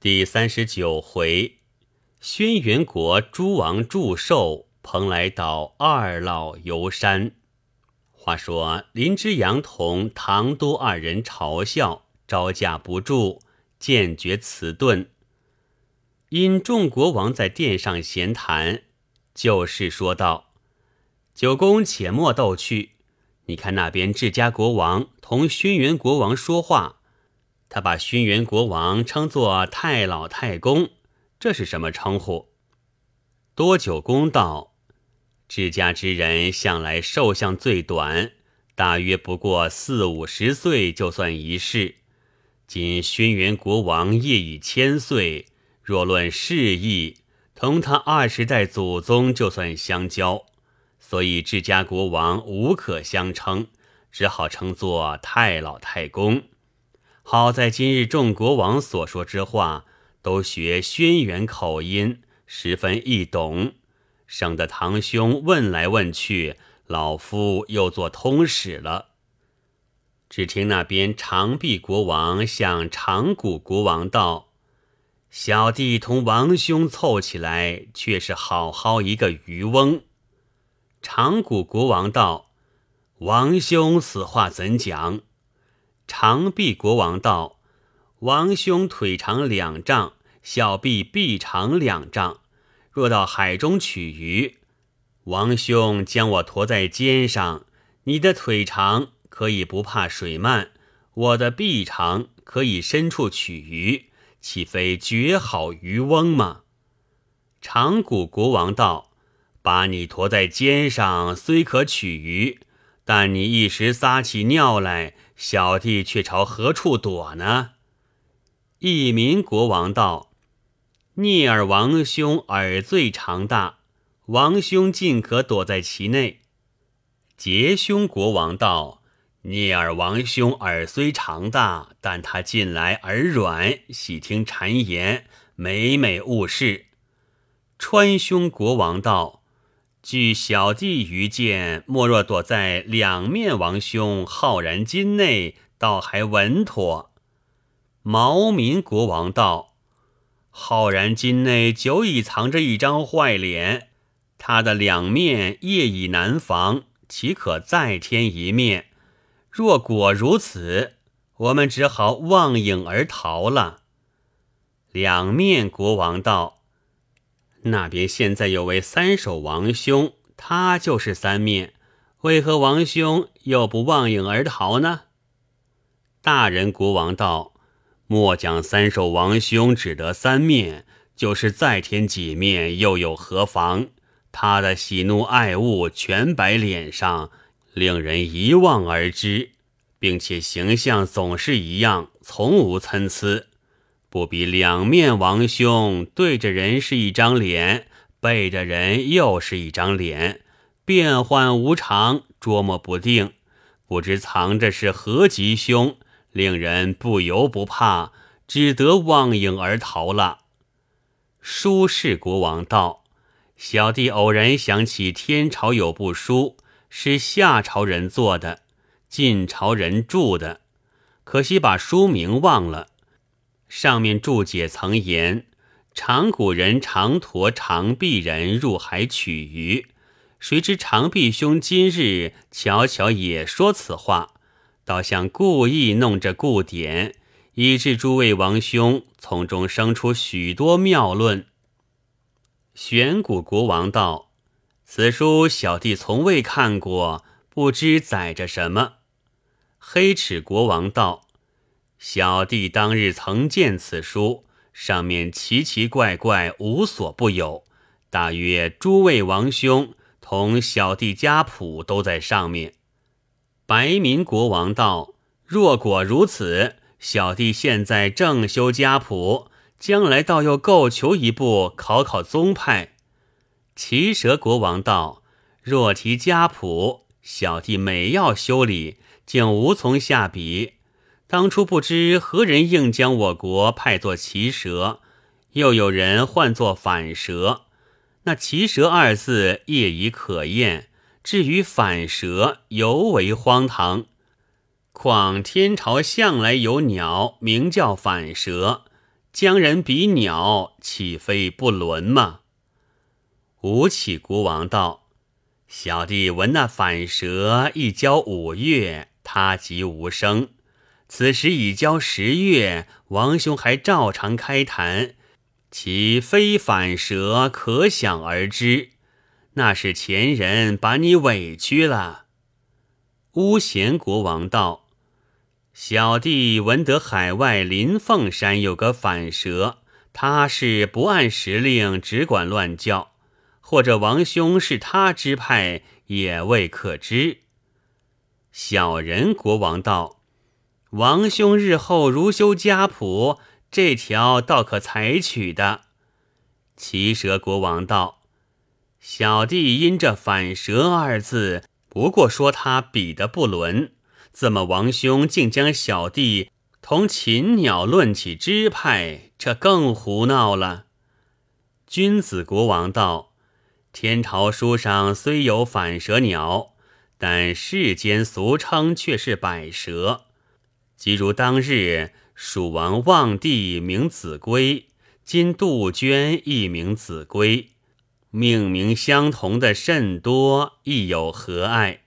第39回，轩辕国诸王祝寿，蓬莱岛二老游山。话说林之阳同唐都二人嘲笑，招架不住，渐觉迟钝。因众国王在殿上闲谈，旧事说道：九公且莫斗去，你看那边智家国王同轩辕国王说话，他把轩辕国王称作太老太公，这是什么称呼？多九公道：智家之人向来寿相最短，大约不过40-50岁就算一世，今轩辕国王业已1000岁，若论事意，同他20代祖宗就算相交，所以智家国王无可相称，只好称作太老太公。好在今日众国王所说之话都学轩辕口音，十分易懂，省得堂兄问来问去，老夫又做通史了。只听那边长臂国王向长谷国王道：小弟同王兄凑起来，却是好好一个渔翁。长谷国王道：王兄此话怎讲？长臂国王道：王兄腿长2丈，小臂臂长2丈，若到海中取鱼，王兄将我驮在肩上，你的腿长可以不怕水漫，我的臂长可以深处取鱼，岂非绝好渔翁吗？长谷国王道：把你驮在肩上虽可取鱼，但你一时撒起尿来，小弟却朝何处躲呢？义民国王道：聂耳王兄耳最长大，王兄尽可躲在其内。杰兄国王道：聂耳王兄耳虽长大，但他近来耳软，喜听谗言，每每误事。川兄国王道：据小弟愚见，莫若躲在两面王兄浩然襟内，倒还稳妥。毛民国王道：浩然襟内久已藏着一张坏脸，他的两面业已难防，岂可再添一面？若果如此，我们只好望影而逃了。两面国王道：那边现在有位三首王兄，他就是三面，为何王兄又不望影而逃呢？大人国王道：莫讲三首王兄只得三面，就是再添几面又有何妨？他的喜怒爱恶全摆脸上，令人一望而知，并且形象总是一样，从无参差，不比两面王兄对着人是一张脸，背着人又是一张脸，变幻无常，捉摸不定，不知藏着是何吉凶，令人不由不怕，只得望影而逃了。舒氏国王道：小弟偶然想起天朝有部书，是夏朝人做的，晋朝人著的，可惜把书名忘了。上面注解曾言：长谷人常驮长臂人入海取鱼，谁知长臂兄今日巧巧也说此话，倒像故意弄着故典，以致诸位王兄从中生出许多妙论。玄古国王道：此书小弟从未看过，不知载着什么。黑齿国王道：小弟当日曾见此书，上面奇奇怪怪，无所不有，大约诸位王兄同小弟家谱都在上面。白民国王道：若果如此，小弟现在正修家谱，将来倒又够求一部考考宗派。骑蛇国王道：若提家谱，小弟每要修理，竟无从下笔。当初不知何人硬将我国派作骑蛇，又有人唤作反蛇，那骑蛇二字业已可厌，至于反蛇尤为荒唐。况天朝向来有鸟名叫反蛇，将人比鸟，岂非不伦吗？吴起孤王道：小弟闻那反蛇一交五月，他即无声。此时已交10月，王兄还照常开坛，其非反蛇可想而知。那是前人把你委屈了。巫咸国王道：小弟闻得海外林凤山有个反蛇，他是不按时令，只管乱叫，或者王兄是他支派，也未可知。小人国王道：王兄日后如修家谱，这条倒可采取的。奇蛇国王道：小弟因这反蛇二字，不过说他比得不伦，怎么王兄竟将小弟同禽鸟论起支派，这更胡闹了。君子国王道：天朝书上虽有反蛇鸟，但世间俗称却是百蛇。即如当日蜀王望帝名子规，今杜鹃亦名子规，命名相同的甚多，亦有何碍？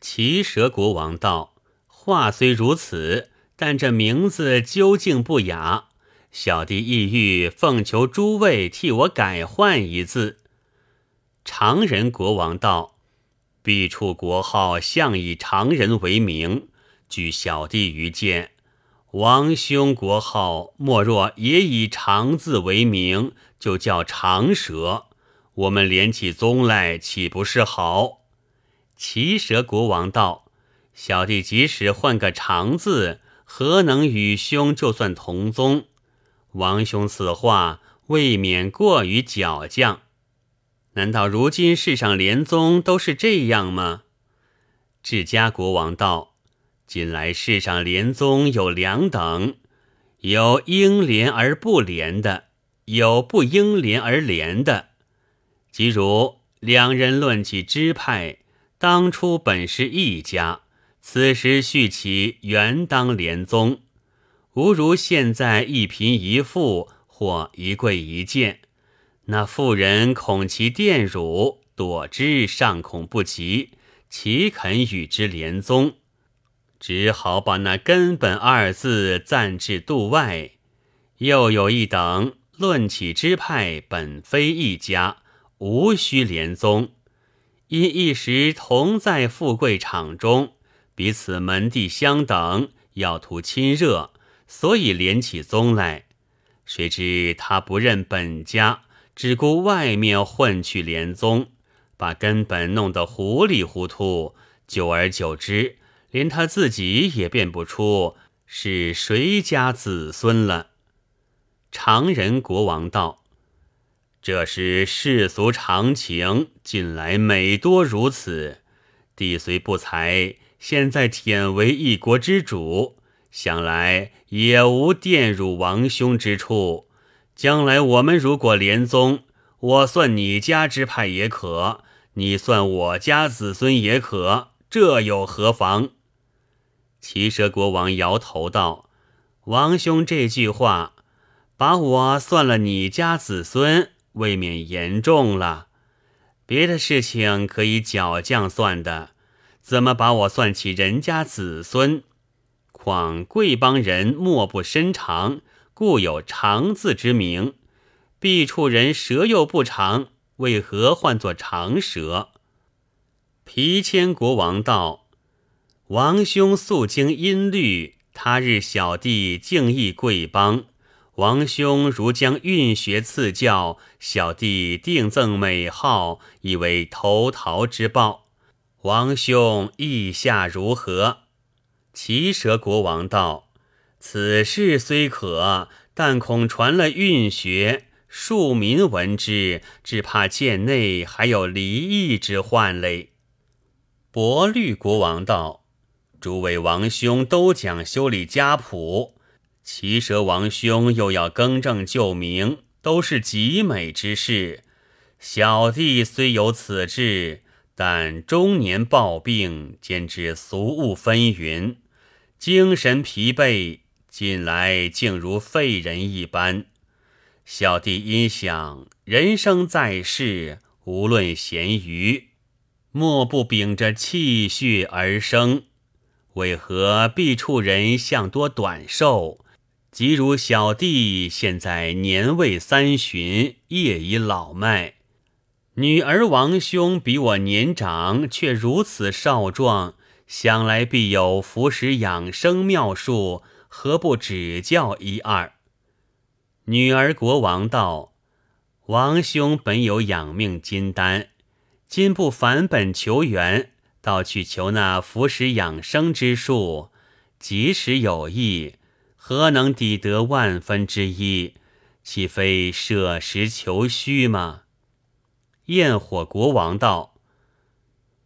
奇蛇国王道：话虽如此，但这名字究竟不雅，小弟意欲奉求诸位替我改换一字。常人国王道：彼处国号向以常人为名，举小弟于见，王兄国号莫若也以长字为名，就叫长蛇，我们连起宗来，岂不是好？奇蛇国王道：小弟即使换个长字，何能与兄就算同宗？王兄此话未免过于矫犟，难道如今世上连宗都是这样吗？智家国王道：近来世上连宗有2等，有应连而不连的，有不应连而连的。即如两人论起支派，当初本是一家，此时续起原当连宗，无如现在一贫一富，或一贵一贱。那富人恐其玷辱，躲之尚恐不及，岂肯与之连宗？只好把那根本二字暂置度外。又有1等，论起支派，本非一家，无需连宗，因一时同在富贵场中，彼此门第相等，要图亲热，所以连起宗来。谁知他不认本家，只顾外面混去连宗，把根本弄得糊里糊涂，久而久之，连他自己也辨不出是谁家子孙了。常人国王道：这是世俗常情，近来每多如此。地虽不才，现在舔为一国之主，想来也无玷辱王兄之处。将来我们如果连宗，我算你家支派也可，你算我家子孙也可，这有何妨？奇蛇国王摇头道：王兄这句话，把我算了你家子孙，未免严重了。别的事情可以矫犟算的，怎么把我算起人家子孙？况贵邦人莫不深长，故有长字之名。敝处人舌又不长，为何唤作长舌？皮谦国王道：王兄素经音律，他日小弟敬意贵邦，王兄如将韵学赐教，小弟定赠美号，以为投桃之报。王兄意下如何？奇蛇国王道：此事虽可，但恐传了韵学，庶民闻之，只怕贱内还有离异之患嘞。伯律国王道：诸位王兄都讲修理家谱，奇蛇王兄又要更正旧名，都是极美之事。小弟虽有此志，但中年暴病，兼之俗务纷纭，精神疲惫，近来竟如废人一般。小弟因想，人生在世，无论闲愚，莫不秉着气血而生，为何必处人向多短寿？即如小弟现在年未三旬，业已老迈，女儿王兄比我年长，却如此少壮，想来必有服食养生妙术，何不指教一二？女儿国王道：王兄本有养命金丹，今不返本求援，倒去求那服食养生之术，即使有益，何能抵得万分之一？岂非舍实求虚吗？焰火国王道：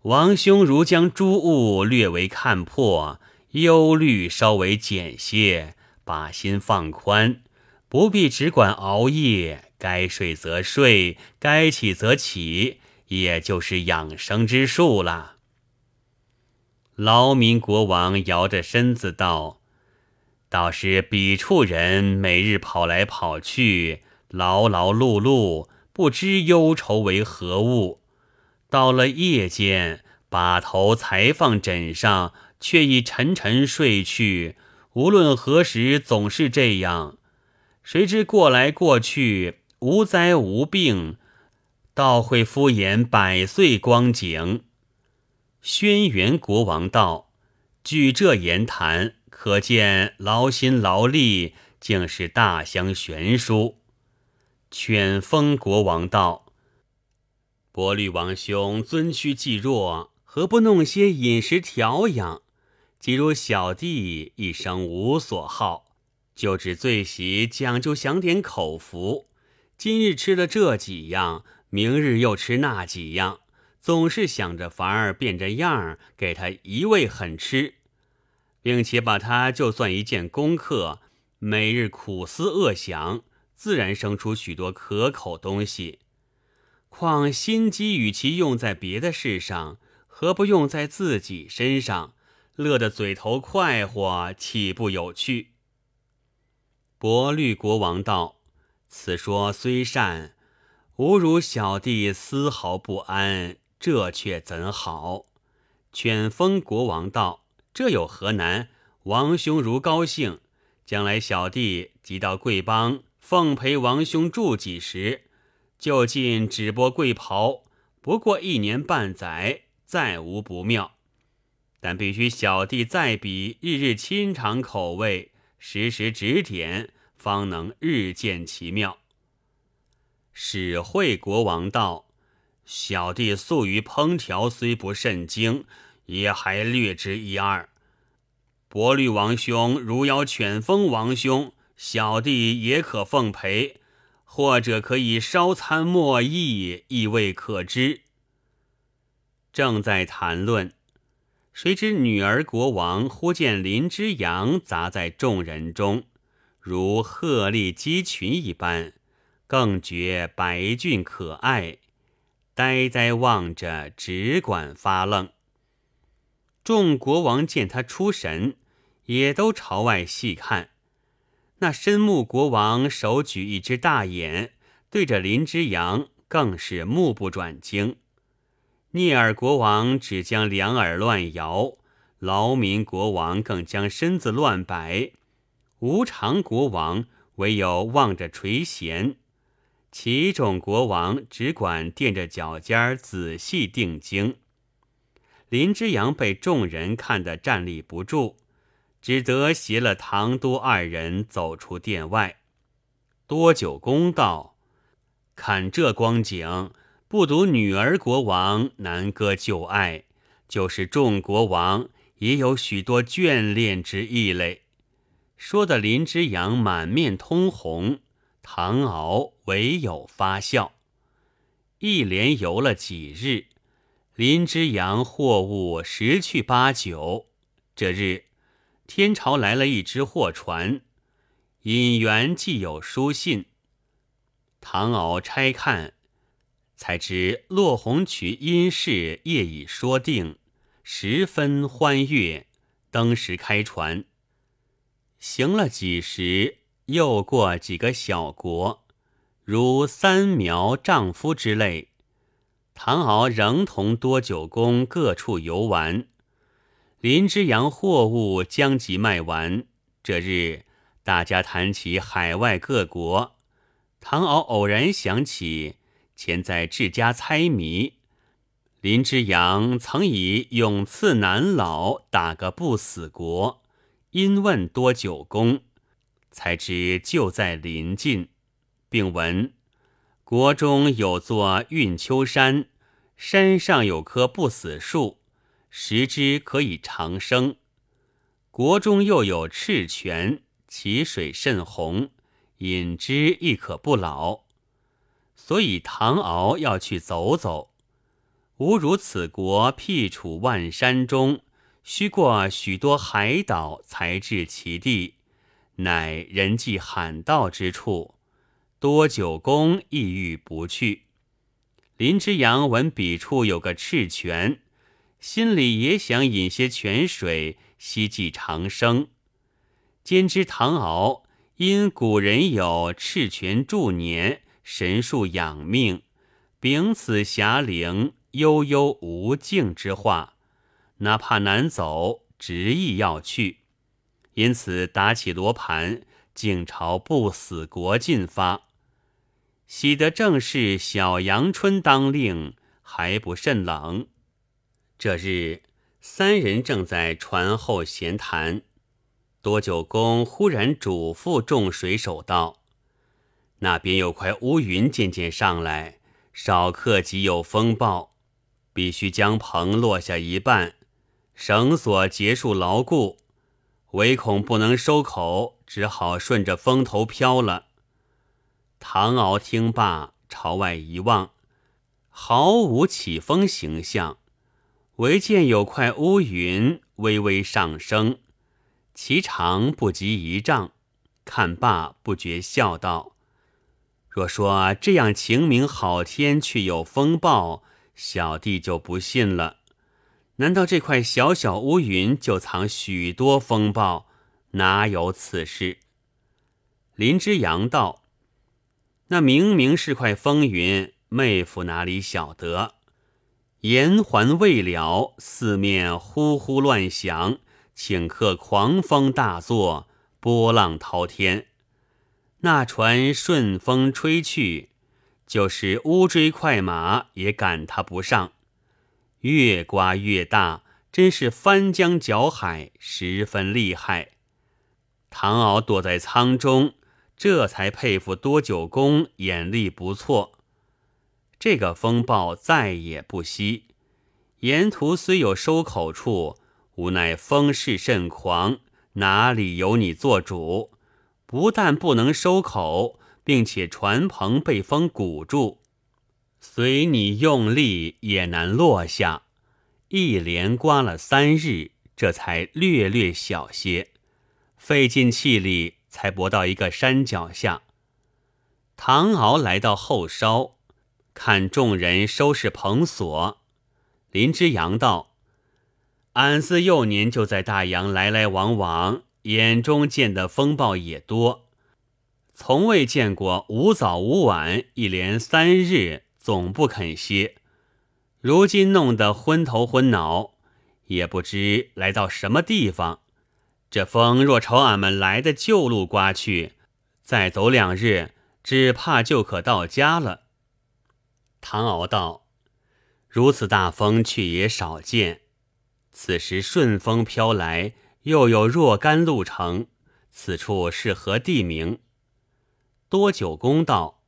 王兄如将诸物略为看破，忧虑稍微减些，把心放宽，不必只管熬夜，该睡则睡，该起则起，也就是养生之术了。劳民国王摇着身子道：倒是彼处人每日跑来跑去，劳劳碌碌，不知忧愁为何物。到了夜间，把头才放枕上，却已沉沉睡去，无论何时总是这样。谁知过来过去，无灾无病，倒会敷衍百岁光景。轩辕国王道：据这言谈，可见劳心劳力，竟是大相悬殊。犬风国王道：伯律王兄尊虚既弱，何不弄些饮食调养？即如小弟一生无所好，就只最喜讲究想点口福，今日吃了这几样，明日又吃那几样，总是想着法儿变着样儿给他一味狠吃，并且把它就算一件功课，每日苦思恶想，自然生出许多可口东西。况心机与其用在别的事上，何不用在自己身上？乐得嘴头快活，岂不有趣？伯律国王道：此说虽善，吾如小弟丝毫不安，这却怎好？犬风国王道：这有何难？王兄如高兴，将来小弟即到贵邦奉陪王兄住几时，就近只拨贵袍，不过一年半载，再无不妙。但必须小弟在彼日日亲尝口味，时时指点，方能日见其妙。始惠国王道：小弟素于烹调虽不甚精，也还略知一二。伯律王兄如邀犬风王兄，小弟也可奉陪，或者可以稍参默议，亦未可知。正在谈论，谁知女儿国王忽见林之阳砸在众人中，如鹤立鸡群一般，更觉白俊可爱，呆呆望着，只管发愣。众国王见他出神，也都朝外细看。那深目国王手举一只大眼，对着林之阳更是目不转睛。聂耳国王只将两耳乱摇，劳民国王更将身子乱摆，无常国王唯有望着垂涎，其种国王只管垫着脚尖仔细定睛。林之阳被众人看得站立不住，只得携了唐都二人走出殿外。多久公道：看这光景，不独女儿国王南歌旧爱，就是众国王也有许多眷恋之意类。说的林之阳满面通红，唐敖唯有发笑。一连游了几日，林之阳货物十去八九。这日天朝来了一只货船，引援既有书信，唐敖拆看，才知落红渠因事业已说定，十分欢悦，登时开船。行了几时，又过几个小国，如三苗、丈夫之类。唐敖仍同多九公各处游玩。林之洋货物将即卖完，这日大家谈起海外各国，唐敖偶然想起前在治家猜谜，林之洋曾以永赐南老打个不死国，因问多九公，才知就在临近，并闻国中有座运丘山，山上有棵不死树，食之可以长生。国中又有赤泉，其水甚红，饮之亦可不老。所以唐敖要去走走，吾如此国僻处万山中，须过许多海岛才至其地，乃人迹罕到之处，多九公意欲不去。林之洋闻彼处有个赤泉，心里也想饮些泉水，希冀长生。兼知唐敖因古人有赤泉助年，神树养命，秉此峡陵悠悠无尽之话，哪怕难走，执意要去。因此打起罗盘，竟朝不死国进发。喜得正是小阳春当令，还不甚冷。这日三人正在船后闲谈，多九公忽然嘱咐众水手道：那边有块乌云渐渐上来，少刻即有风暴，必须将棚落下一半，绳索结束牢固，唯恐不能收口，只好顺着风头飘了。唐敖听罢，朝外一望，毫无起风形象，唯见有块乌云微微上升，其长不及一丈。看罢，不觉笑道：若说这样晴明好天却有风暴，小弟就不信了。难道这块小小乌云就藏许多风暴？哪有此事？林之洋道：那明明是块风云，妹夫哪里晓得？言还未了，四面呼呼乱响，顷刻狂风大作，波浪滔天。那船顺风吹去，就是乌骓快马也赶它不上。越刮越大，真是翻江搅海，十分厉害。唐敖躲在舱中，这才佩服多九公眼力不错。这个风暴再也不息，沿途虽有收口处，无奈风势甚狂，哪里由你做主？不但不能收口，并且船篷被风鼓住，随你用力也难落下。一连刮了3日，这才略略小些，费尽气力才泊到一个山脚下。唐敖来到后梢，看众人收拾棚索，林之洋道：俺自幼年就在大洋来来往往，眼中见的风暴也多，从未见过无早无晚，一连3日总不肯歇，如今弄得昏头昏脑，也不知来到什么地方。这风若朝俺们来的旧路刮去，再走2日，只怕就可到家了。唐敖道：如此大风却也少见，此时顺风飘来，又有若干路程，此处是何地名？多九公道：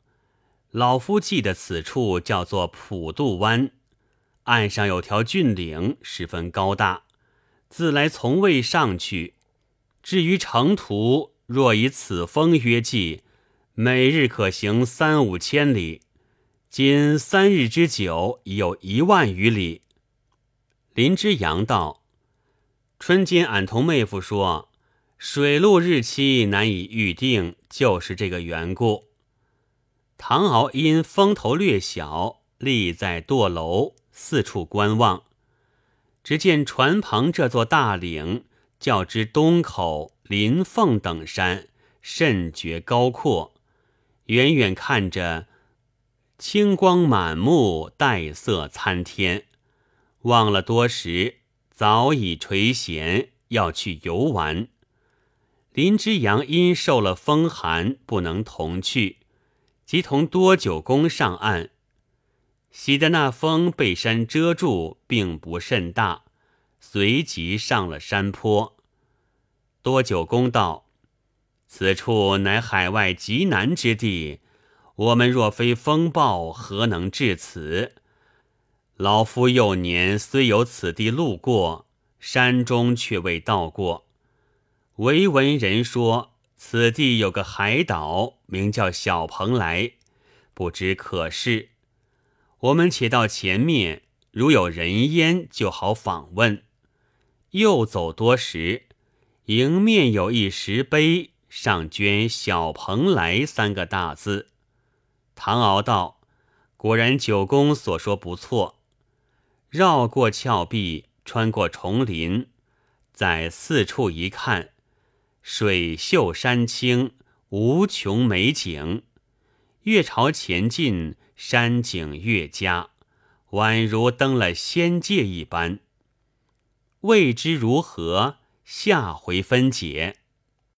老夫记得此处叫做普渡湾，岸上有条峻岭，十分高大，自来从未上去。至于程途，若以此风约计，每日可行3-5千里，今3日之久，已有1万余里。林之洋道：春今俺同妹夫说，水路日期难以预定，就是这个缘故。唐敖因风头略小，立在舵楼，四处观望，只见船旁这座大岭较之东口、林凤等山，甚觉高阔。远远看着，青光满目，黛色参天。忘了多时，早已垂涎，要去游玩。林之阳因受了风寒，不能同去，即同多九公上岸。袭的那风被山遮住，并不甚大，随即上了山坡。多九公道：此处乃海外极难之地，我们若非风暴，何能至此？老夫幼年虽有此地路过，山中却未到过。唯闻人说，此地有个海岛，名叫小蓬莱，不知可是？我们且到前面，如有人烟就好访问。又走多时，迎面有一石碑，上镌小蓬莱三个大字。唐敖道：果然九公所说不错。绕过峭壁，穿过丛林，在四处一看，水秀山清，无穷美景。越朝前进，山景越佳，宛如登了仙界一般。未知如何，下回分解。